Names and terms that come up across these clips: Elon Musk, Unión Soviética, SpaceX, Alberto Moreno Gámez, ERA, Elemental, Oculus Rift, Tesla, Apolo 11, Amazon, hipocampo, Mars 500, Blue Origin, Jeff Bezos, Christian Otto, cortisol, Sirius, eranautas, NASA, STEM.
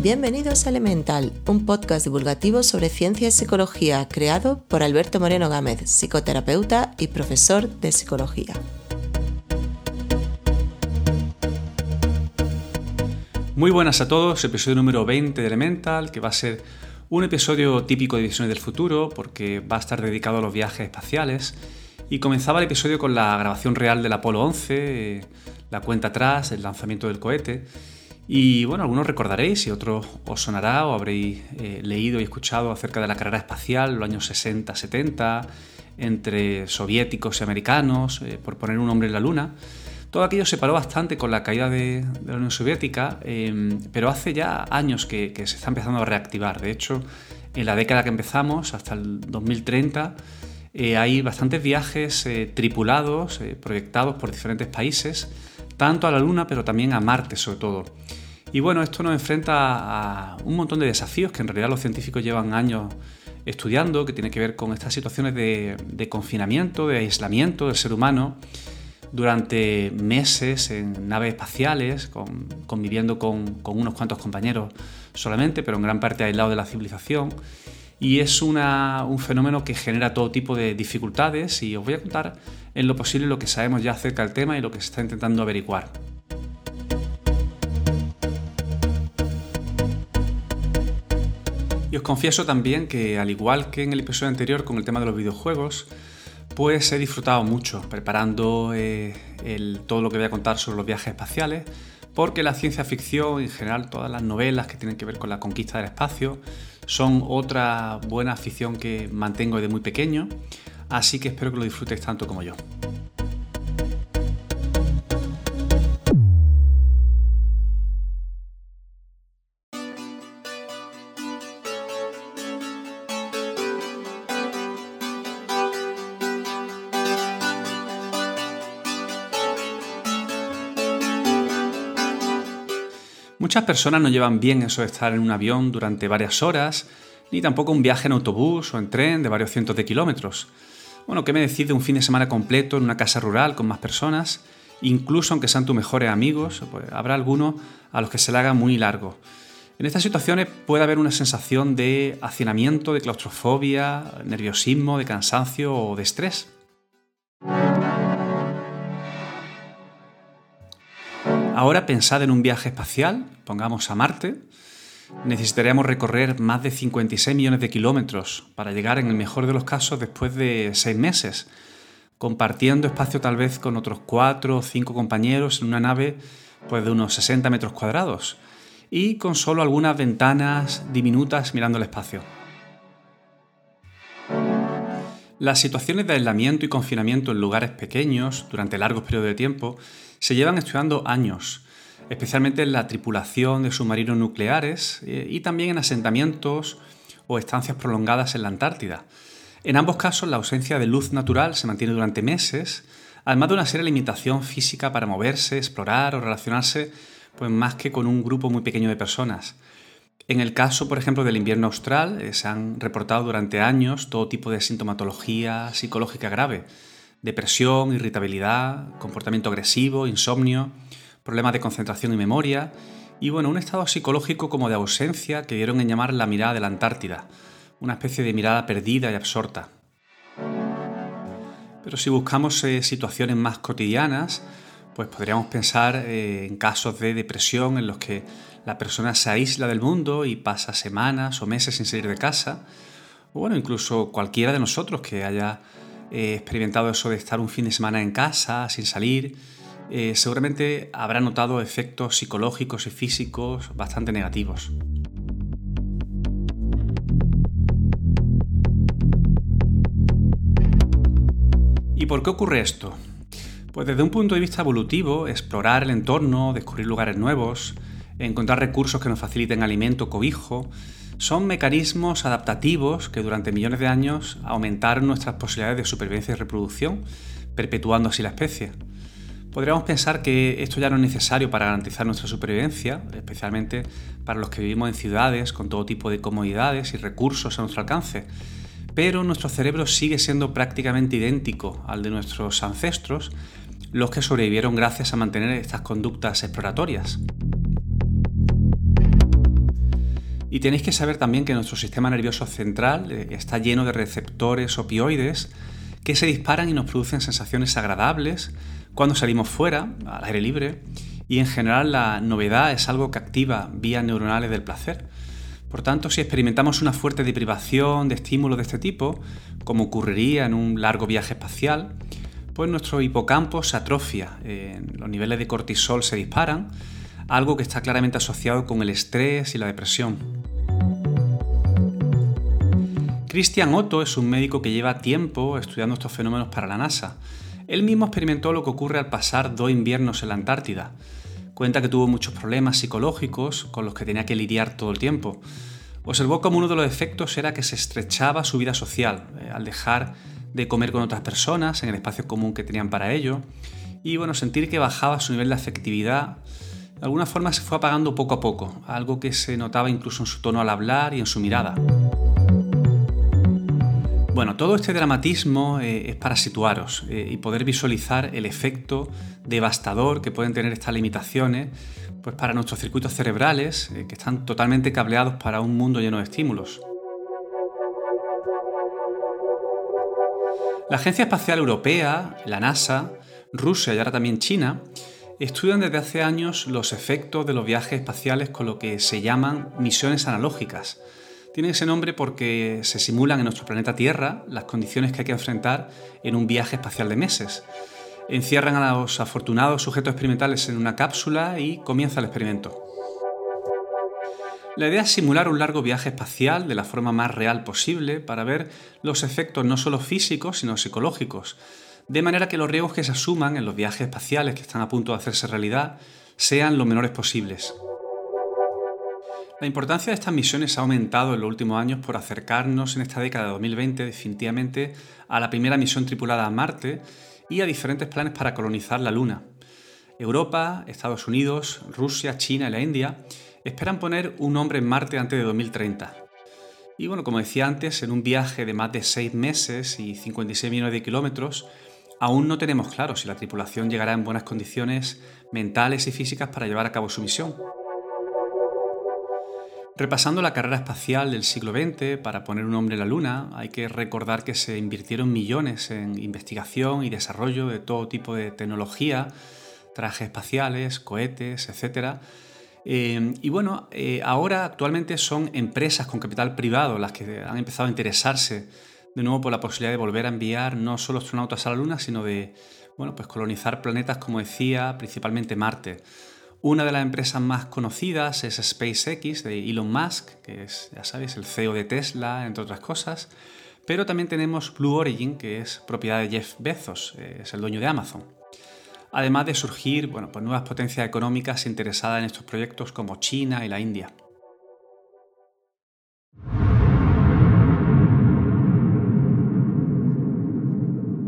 Bienvenidos a Elemental, un podcast divulgativo sobre ciencia y psicología creado por Alberto Moreno Gámez, psicoterapeuta y profesor de psicología. Muy buenas a todos, episodio número 20 de Elemental, que va a ser un episodio típico de Visiones del Futuro, porque va a estar dedicado a los viajes espaciales. Y comenzaba el episodio con la grabación real del Apolo 11, la cuenta atrás, el lanzamiento del cohete. Y bueno, algunos recordaréis y otros os sonará o habréis leído y escuchado acerca de la carrera espacial, los años 60-70, entre soviéticos y americanos, por poner un hombre en la luna. Todo aquello se paró bastante con la caída de la Unión Soviética, pero hace ya años que se está empezando a reactivar. De hecho, en la década que empezamos, hasta el 2030, hay bastantes viajes tripulados, proyectados por diferentes países, tanto a la Luna, pero también a Marte, sobre todo. Y bueno, esto nos enfrenta a un montón de desafíos que en realidad los científicos llevan años estudiando, que tiene que ver con estas situaciones de confinamiento, de aislamiento del ser humano durante meses en naves espaciales, conviviendo con unos cuantos compañeros solamente, pero en gran parte aislados de la civilización. Y es un fenómeno que genera todo tipo de dificultades, y os voy a contar en lo posible lo que sabemos ya acerca del tema y lo que se está intentando averiguar. Y os confieso también que, al igual que en el episodio anterior con el tema de los videojuegos, pues he disfrutado mucho preparando todo lo que voy a contar sobre los viajes espaciales, porque la ciencia ficción, en general todas las novelas que tienen que ver con la conquista del espacio, son otra buena afición que mantengo desde muy pequeño, así que espero que lo disfrutéis tanto como yo. Muchas personas no llevan bien eso de estar en un avión durante varias horas, ni tampoco un viaje en autobús o en tren de varios cientos de kilómetros. Bueno, ¿qué me decís de un fin de semana completo en una casa rural con más personas? Incluso aunque sean tus mejores amigos, pues habrá algunos a los que se le haga muy largo. En estas situaciones puede haber una sensación de hacinamiento, de claustrofobia, nerviosismo, de cansancio o de estrés. Ahora pensad en un viaje espacial, pongamos a Marte. Necesitaríamos recorrer más de 56 millones de kilómetros para llegar, en el mejor de los casos, después de 6 meses, compartiendo espacio tal vez con otros 4 o 5 compañeros en una nave pues, de unos 60 metros cuadrados y con solo algunas ventanas diminutas mirando el espacio. Las situaciones de aislamiento y confinamiento en lugares pequeños durante largos periodos de tiempo se llevan estudiando años, especialmente en la tripulación de submarinos nucleares y también en asentamientos o estancias prolongadas en la Antártida. En ambos casos, la ausencia de luz natural se mantiene durante meses, además de una seria limitación física para moverse, explorar o relacionarse, pues más que con un grupo muy pequeño de personas. En el caso, por ejemplo, del invierno austral, se han reportado durante años todo tipo de sintomatología psicológica grave: depresión, irritabilidad, comportamiento agresivo, insomnio, problemas de concentración y memoria, y bueno, un estado psicológico como de ausencia que dieron en llamar la mirada de la Antártida, una especie de mirada perdida y absorta. Pero si buscamos situaciones más cotidianas, pues podríamos pensar en casos de depresión en los que la persona se aísla del mundo y pasa semanas o meses sin salir de casa. O bueno, incluso cualquiera de nosotros que haya experimentado eso de estar un fin de semana en casa, sin salir, seguramente habrá notado efectos psicológicos y físicos bastante negativos. ¿Y por qué ocurre esto? Pues desde un punto de vista evolutivo, explorar el entorno, descubrir lugares nuevos, encontrar recursos que nos faciliten alimento, cobijo, son mecanismos adaptativos que durante millones de años aumentaron nuestras posibilidades de supervivencia y reproducción, perpetuando así la especie. Podríamos pensar que esto ya no es necesario para garantizar nuestra supervivencia, especialmente para los que vivimos en ciudades con todo tipo de comodidades y recursos a nuestro alcance, pero nuestro cerebro sigue siendo prácticamente idéntico al de nuestros ancestros, los que sobrevivieron gracias a mantener estas conductas exploratorias. Y tenéis que saber también que nuestro sistema nervioso central está lleno de receptores opioides que se disparan y nos producen sensaciones agradables cuando salimos fuera, al aire libre, y en general la novedad es algo que activa vías neuronales del placer. Por tanto, si experimentamos una fuerte deprivación de estímulos de este tipo, como ocurriría en un largo viaje espacial, pues nuestro hipocampo se atrofia, los niveles de cortisol se disparan, algo que está claramente asociado con el estrés y la depresión. Christian Otto es un médico que lleva tiempo estudiando estos fenómenos para la NASA. Él mismo experimentó lo que ocurre al pasar 2 inviernos en la Antártida. Cuenta que tuvo muchos problemas psicológicos con los que tenía que lidiar todo el tiempo. Observó como uno de los efectos era que se estrechaba su vida social, al dejar de comer con otras personas en el espacio común que tenían para ello, y bueno, sentir que bajaba su nivel de afectividad. De alguna forma se fue apagando poco a poco, algo que se notaba incluso en su tono al hablar y en su mirada. Bueno, todo este dramatismo es para situaros y poder visualizar el efecto devastador que pueden tener estas limitaciones pues para nuestros circuitos cerebrales que están totalmente cableados para un mundo lleno de estímulos. La Agencia Espacial Europea, la NASA, Rusia y ahora también China estudian desde hace años los efectos de los viajes espaciales con lo que se llaman misiones analógicas. Tiene ese nombre porque se simulan en nuestro planeta Tierra las condiciones que hay que enfrentar en un viaje espacial de meses. Encierran a los afortunados sujetos experimentales en una cápsula y comienza el experimento. La idea es simular un largo viaje espacial de la forma más real posible para ver los efectos no solo físicos, sino psicológicos, de manera que los riesgos que se asuman en los viajes espaciales que están a punto de hacerse realidad sean los menores posibles. La importancia de estas misiones ha aumentado en los últimos años por acercarnos en esta década de 2020 definitivamente a la primera misión tripulada a Marte y a diferentes planes para colonizar la Luna. Europa, Estados Unidos, Rusia, China y la India esperan poner un hombre en Marte antes de 2030. Y bueno, como decía antes, en un viaje de más de 6 meses y 56 millones de kilómetros, aún no tenemos claro si la tripulación llegará en buenas condiciones mentales y físicas para llevar a cabo su misión. Repasando la carrera espacial del siglo XX para poner un hombre en la Luna, hay que recordar que se invirtieron millones en investigación y desarrollo de todo tipo de tecnología, trajes espaciales, cohetes, etc. Ahora actualmente son empresas con capital privado las que han empezado a interesarse de nuevo por la posibilidad de volver a enviar no solo astronautas a la Luna, sino de colonizar planetas, como decía, principalmente Marte. Una de las empresas más conocidas es SpaceX de Elon Musk, que es, ya sabéis, el CEO de Tesla, entre otras cosas, pero también tenemos Blue Origin, que es propiedad de Jeff Bezos, es el dueño de Amazon. Además de surgir nuevas potencias económicas interesadas en estos proyectos como China y la India.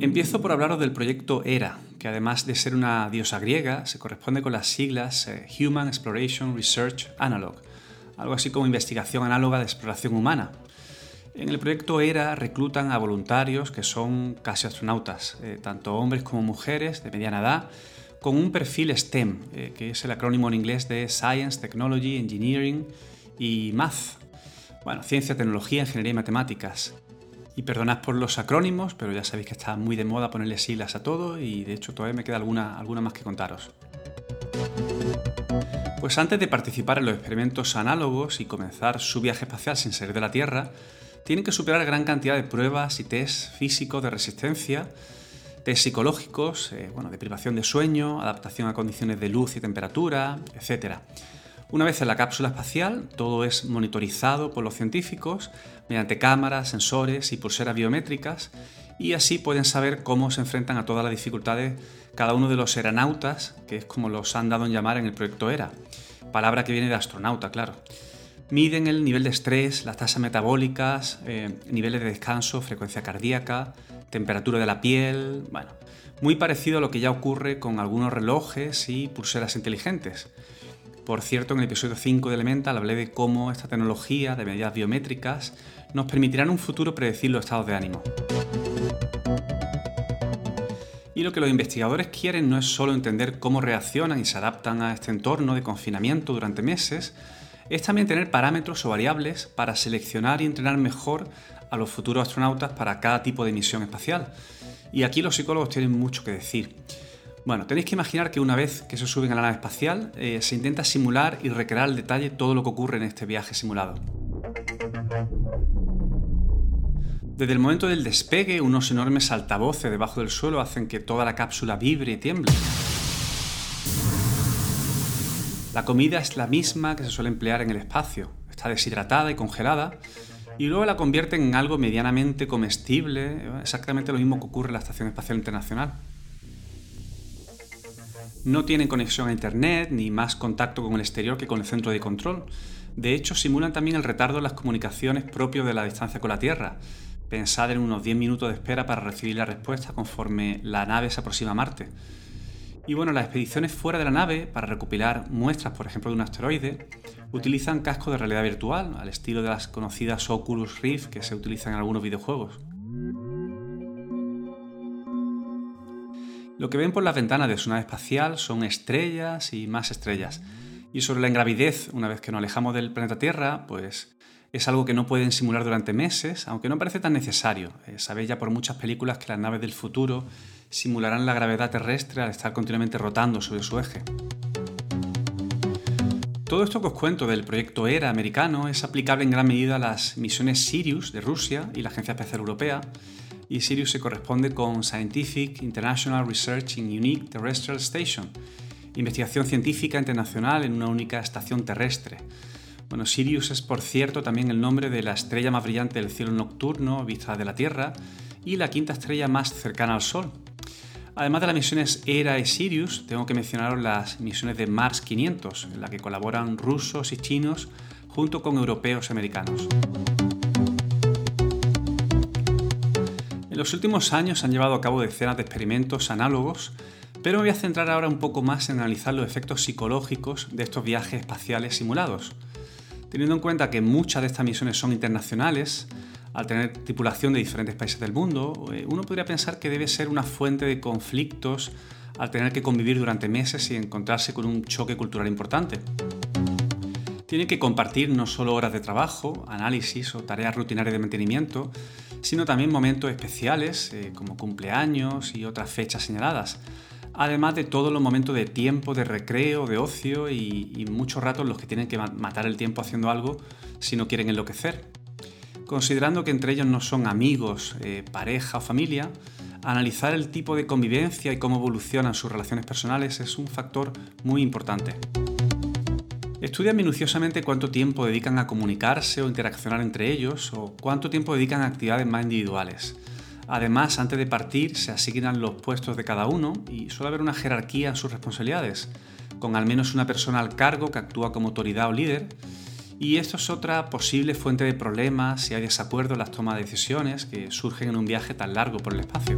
Empiezo por hablaros del proyecto ERA, que además de ser una diosa griega, se corresponde con las siglas Human Exploration Research Analog, algo así como investigación análoga de exploración humana. En el proyecto ERA reclutan a voluntarios que son casi astronautas, tanto hombres como mujeres de mediana edad, con un perfil STEM, que es el acrónimo en inglés de Science, Technology, Engineering y Math. Ciencia, tecnología, ingeniería y matemáticas. Y perdonad por los acrónimos, pero ya sabéis que está muy de moda ponerle siglas a todo y de hecho todavía me queda alguna más que contaros. Pues antes de participar en los experimentos análogos y comenzar su viaje espacial sin salir de la Tierra, tienen que superar gran cantidad de pruebas y test físicos de resistencia, test psicológicos, deprivación de sueño, adaptación a condiciones de luz y temperatura, etc. Una vez en la cápsula espacial, todo es monitorizado por los científicos mediante cámaras, sensores y pulseras biométricas, y así pueden saber cómo se enfrentan a todas las dificultades cada uno de los eranautas, que es como los han dado en llamar en el proyecto ERA, palabra que viene de astronauta, claro. Miden el nivel de estrés, las tasas metabólicas, niveles de descanso, frecuencia cardíaca, temperatura de la piel... Bueno, muy parecido a lo que ya ocurre con algunos relojes y pulseras inteligentes. Por cierto, en el episodio 5 de Elemental hablé de cómo esta tecnología de medidas biométricas nos permitirá en un futuro predecir los estados de ánimo. Y lo que los investigadores quieren no es solo entender cómo reaccionan y se adaptan a este entorno de confinamiento durante meses, es también tener parámetros o variables para seleccionar y entrenar mejor a los futuros astronautas para cada tipo de misión espacial. Y aquí los psicólogos tienen mucho que decir. Bueno, tenéis que imaginar que una vez que se suben a la nave espacial, se intenta simular y recrear al detalle todo lo que ocurre en este viaje simulado. Desde el momento del despegue, unos enormes altavoces debajo del suelo hacen que toda la cápsula vibre y tiemble. La comida es la misma que se suele emplear en el espacio. Está deshidratada y congelada, y luego la convierten en algo medianamente comestible, exactamente lo mismo que ocurre en la Estación Espacial Internacional. No tienen conexión a internet ni más contacto con el exterior que con el centro de control. De hecho, simulan también el retardo en las comunicaciones propio de la distancia con la Tierra. Pensad en unos 10 minutos de espera para recibir la respuesta conforme la nave se aproxima a Marte. Y bueno, las expediciones fuera de la nave, para recopilar muestras, por ejemplo, de un asteroide, utilizan cascos de realidad virtual, al estilo de las conocidas Oculus Rift que se utilizan en algunos videojuegos. Lo que ven por las ventanas de su nave espacial son estrellas y más estrellas. Y sobre la ingravidez, una vez que nos alejamos del planeta Tierra, pues es algo que no pueden simular durante meses, aunque no parece tan necesario. Sabéis ya por muchas películas que las naves del futuro simularán la gravedad terrestre al estar continuamente rotando sobre su eje. Todo esto que os cuento del proyecto ERA americano es aplicable en gran medida a las misiones Sirius de Rusia y la Agencia Espacial Europea, y Sirius se corresponde con Scientific International Research in Unique Terrestrial Station, investigación científica internacional en una única estación terrestre. Bueno, Sirius es, por cierto, también el nombre de la estrella más brillante del cielo nocturno vista de la Tierra y la quinta estrella más cercana al Sol. Además de las misiones ERA y Sirius, tengo que mencionaros las misiones de Mars 500, en la que colaboran rusos y chinos junto con europeos y americanos. En los últimos años se han llevado a cabo decenas de experimentos análogos, pero me voy a centrar ahora un poco más en analizar los efectos psicológicos de estos viajes espaciales simulados. Teniendo en cuenta que muchas de estas misiones son internacionales, al tener tripulación de diferentes países del mundo, uno podría pensar que debe ser una fuente de conflictos al tener que convivir durante meses y encontrarse con un choque cultural importante. Tienen que compartir no solo horas de trabajo, análisis o tareas rutinarias de mantenimiento, sino también momentos especiales, como cumpleaños y otras fechas señaladas. Además de todos los momentos de tiempo, de recreo, de ocio y muchos ratos los que tienen que matar el tiempo haciendo algo si no quieren enloquecer. Considerando que entre ellos no son amigos, pareja o familia, analizar el tipo de convivencia y cómo evolucionan sus relaciones personales es un factor muy importante. Estudian minuciosamente cuánto tiempo dedican a comunicarse o interaccionar entre ellos o cuánto tiempo dedican a actividades más individuales. Además, antes de partir, se asignan los puestos de cada uno y suele haber una jerarquía en sus responsabilidades, con al menos una persona al cargo que actúa como autoridad o líder. Y esto es otra posible fuente de problemas si hay desacuerdo en las tomas de decisiones que surgen en un viaje tan largo por el espacio.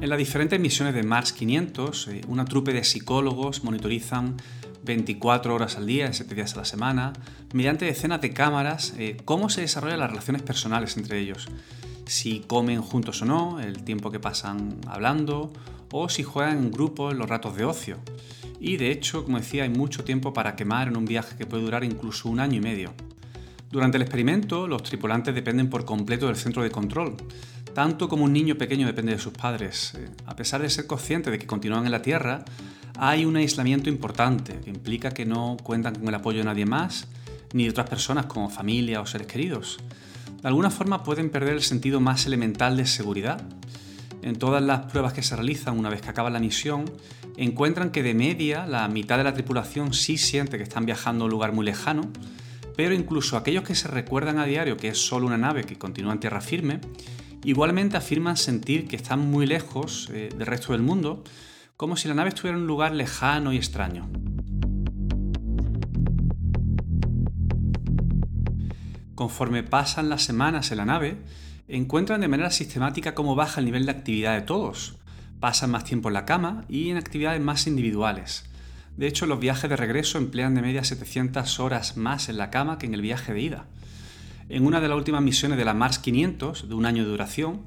En las diferentes misiones de Mars 500, una trupe de psicólogos monitorizan 24 horas al día, 7 días a la semana, mediante decenas de cámaras, cómo se desarrollan las relaciones personales entre ellos. Si comen juntos o no, el tiempo que pasan hablando, o si juegan en grupo en los ratos de ocio. Y de hecho, como decía, hay mucho tiempo para quemar en un viaje que puede durar incluso un año y medio. Durante el experimento, los tripulantes dependen por completo del centro de control, tanto como un niño pequeño depende de sus padres. A pesar de ser conscientes de que continúan en la Tierra, hay un aislamiento importante, que implica que no cuentan con el apoyo de nadie más, ni de otras personas como familia o seres queridos. De alguna forma pueden perder el sentido más elemental de seguridad. En todas las pruebas que se realizan una vez que acaba la misión, encuentran que de media la mitad de la tripulación sí siente que están viajando a un lugar muy lejano, pero incluso aquellos que se recuerdan a diario que es solo una nave que continúa en tierra firme, igualmente afirman sentir que están muy lejos del resto del mundo, como si la nave estuviera en un lugar lejano y extraño. Conforme pasan las semanas en la nave, encuentran de manera sistemática cómo baja el nivel de actividad de todos. Pasan más tiempo en la cama y en actividades más individuales. De hecho, los viajes de regreso emplean de media 700 horas más en la cama que en el viaje de ida. En una de las últimas misiones de la Mars 500, de un año de duración,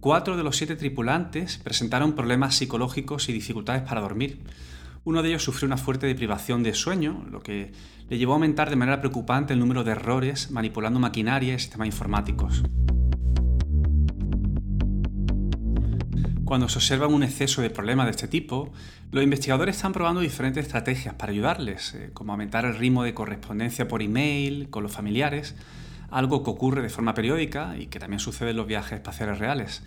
4 de los 7 tripulantes presentaron problemas psicológicos y dificultades para dormir. Uno de ellos sufrió una fuerte deprivación de sueño, lo que le llevó a aumentar de manera preocupante el número de errores manipulando maquinaria y sistemas informáticos. Cuando se observa un exceso de problemas de este tipo, los investigadores están probando diferentes estrategias para ayudarles, como aumentar el ritmo de correspondencia por email con los familiares, algo que ocurre de forma periódica y que también sucede en los viajes espaciales reales.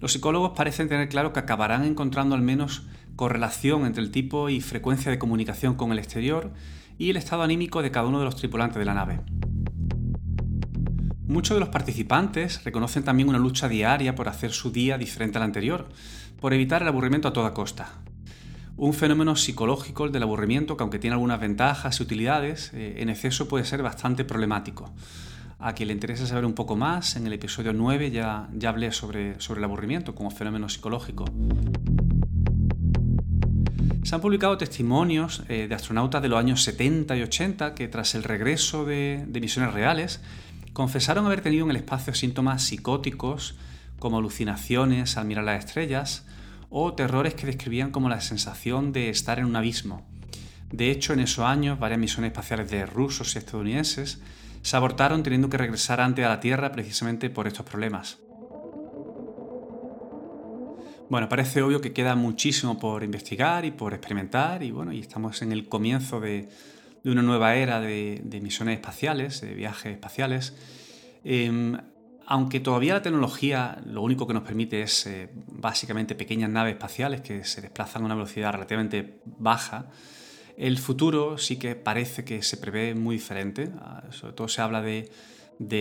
Los psicólogos parecen tener claro que acabarán encontrando al menos correlación entre el tipo y frecuencia de comunicación con el exterior y el estado anímico de cada uno de los tripulantes de la nave. Muchos de los participantes reconocen también una lucha diaria por hacer su día diferente al anterior, por evitar el aburrimiento a toda costa. Un fenómeno psicológico, el del aburrimiento, que aunque tiene algunas ventajas y utilidades, en exceso puede ser bastante problemático. A quien le interese saber un poco más, en el episodio 9 ya hablé sobre el aburrimiento como fenómeno psicológico. Se han publicado testimonios de astronautas de los años 70 y 80 que tras el regreso de misiones reales confesaron haber tenido en el espacio síntomas psicóticos como alucinaciones al mirar las estrellas o terrores que describían como la sensación de estar en un abismo. De hecho, en esos años, varias misiones espaciales de rusos y estadounidenses se abortaron teniendo que regresar antes a la Tierra precisamente por estos problemas. Bueno, parece obvio que queda muchísimo por investigar y por experimentar y estamos en el comienzo de una nueva era de misiones espaciales, de viajes espaciales. Aunque todavía la tecnología lo único que nos permite es básicamente pequeñas naves espaciales que se desplazan a una velocidad relativamente baja, el futuro sí que parece que se prevé muy diferente. Sobre todo se habla de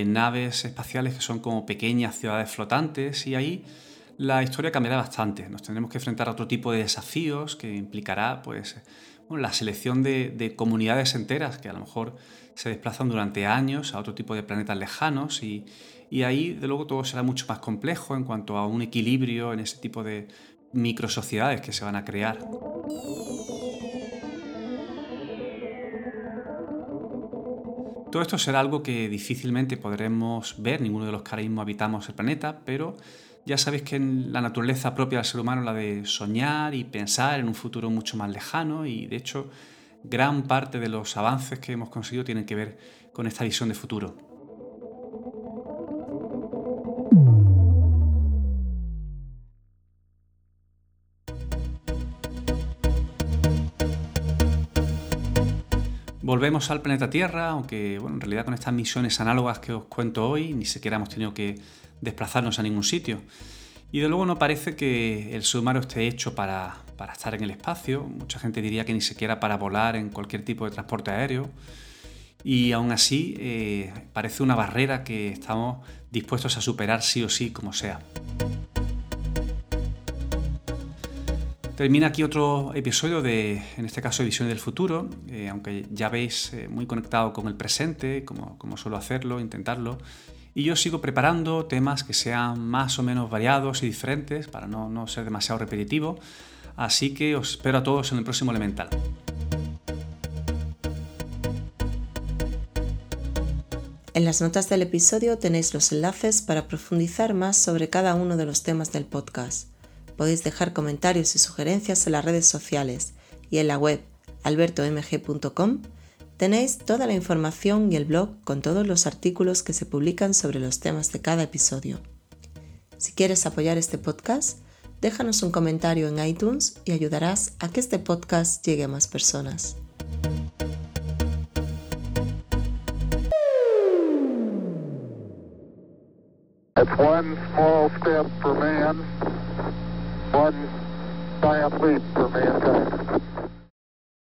naves espaciales que son como pequeñas ciudades flotantes y ahí la historia cambiará bastante. Nos tendremos que enfrentar a otro tipo de desafíos que implicará la selección de comunidades enteras que a lo mejor se desplazan durante años a otro tipo de planetas lejanos y ahí, de luego, todo será mucho más complejo en cuanto a un equilibrio en ese tipo de microsociedades que se van a crear. Todo esto será algo que difícilmente podremos ver, ninguno de los que ahora mismo habitamos el planeta, pero ya sabéis que en la naturaleza propia del ser humano, la de soñar y pensar en un futuro mucho más lejano, y de hecho gran parte de los avances que hemos conseguido tienen que ver con esta visión de futuro. Volvemos al planeta Tierra, aunque en realidad con estas misiones análogas que os cuento hoy ni siquiera hemos tenido que desplazarnos a ningún sitio. Y de luego no parece que el ser humano esté hecho para estar en el espacio. Mucha gente diría que ni siquiera para volar en cualquier tipo de transporte aéreo. Y aún así parece una barrera que estamos dispuestos a superar sí o sí, como sea. Termina aquí otro episodio en este caso, de Visiones del Futuro, aunque ya veis muy conectado con el presente, como suelo intentarlo. Y yo sigo preparando temas que sean más o menos variados y diferentes para no ser demasiado repetitivo. Así que os espero a todos en el próximo Elemental. En las notas del episodio tenéis los enlaces para profundizar más sobre cada uno de los temas del podcast. Podéis dejar comentarios y sugerencias en las redes sociales y en la web albertomg.com. Tenéis toda la información y el blog con todos los artículos que se publican sobre los temas de cada episodio. Si quieres apoyar este podcast, déjanos un comentario en iTunes y ayudarás a que este podcast llegue a más personas. One giant leap for mankind.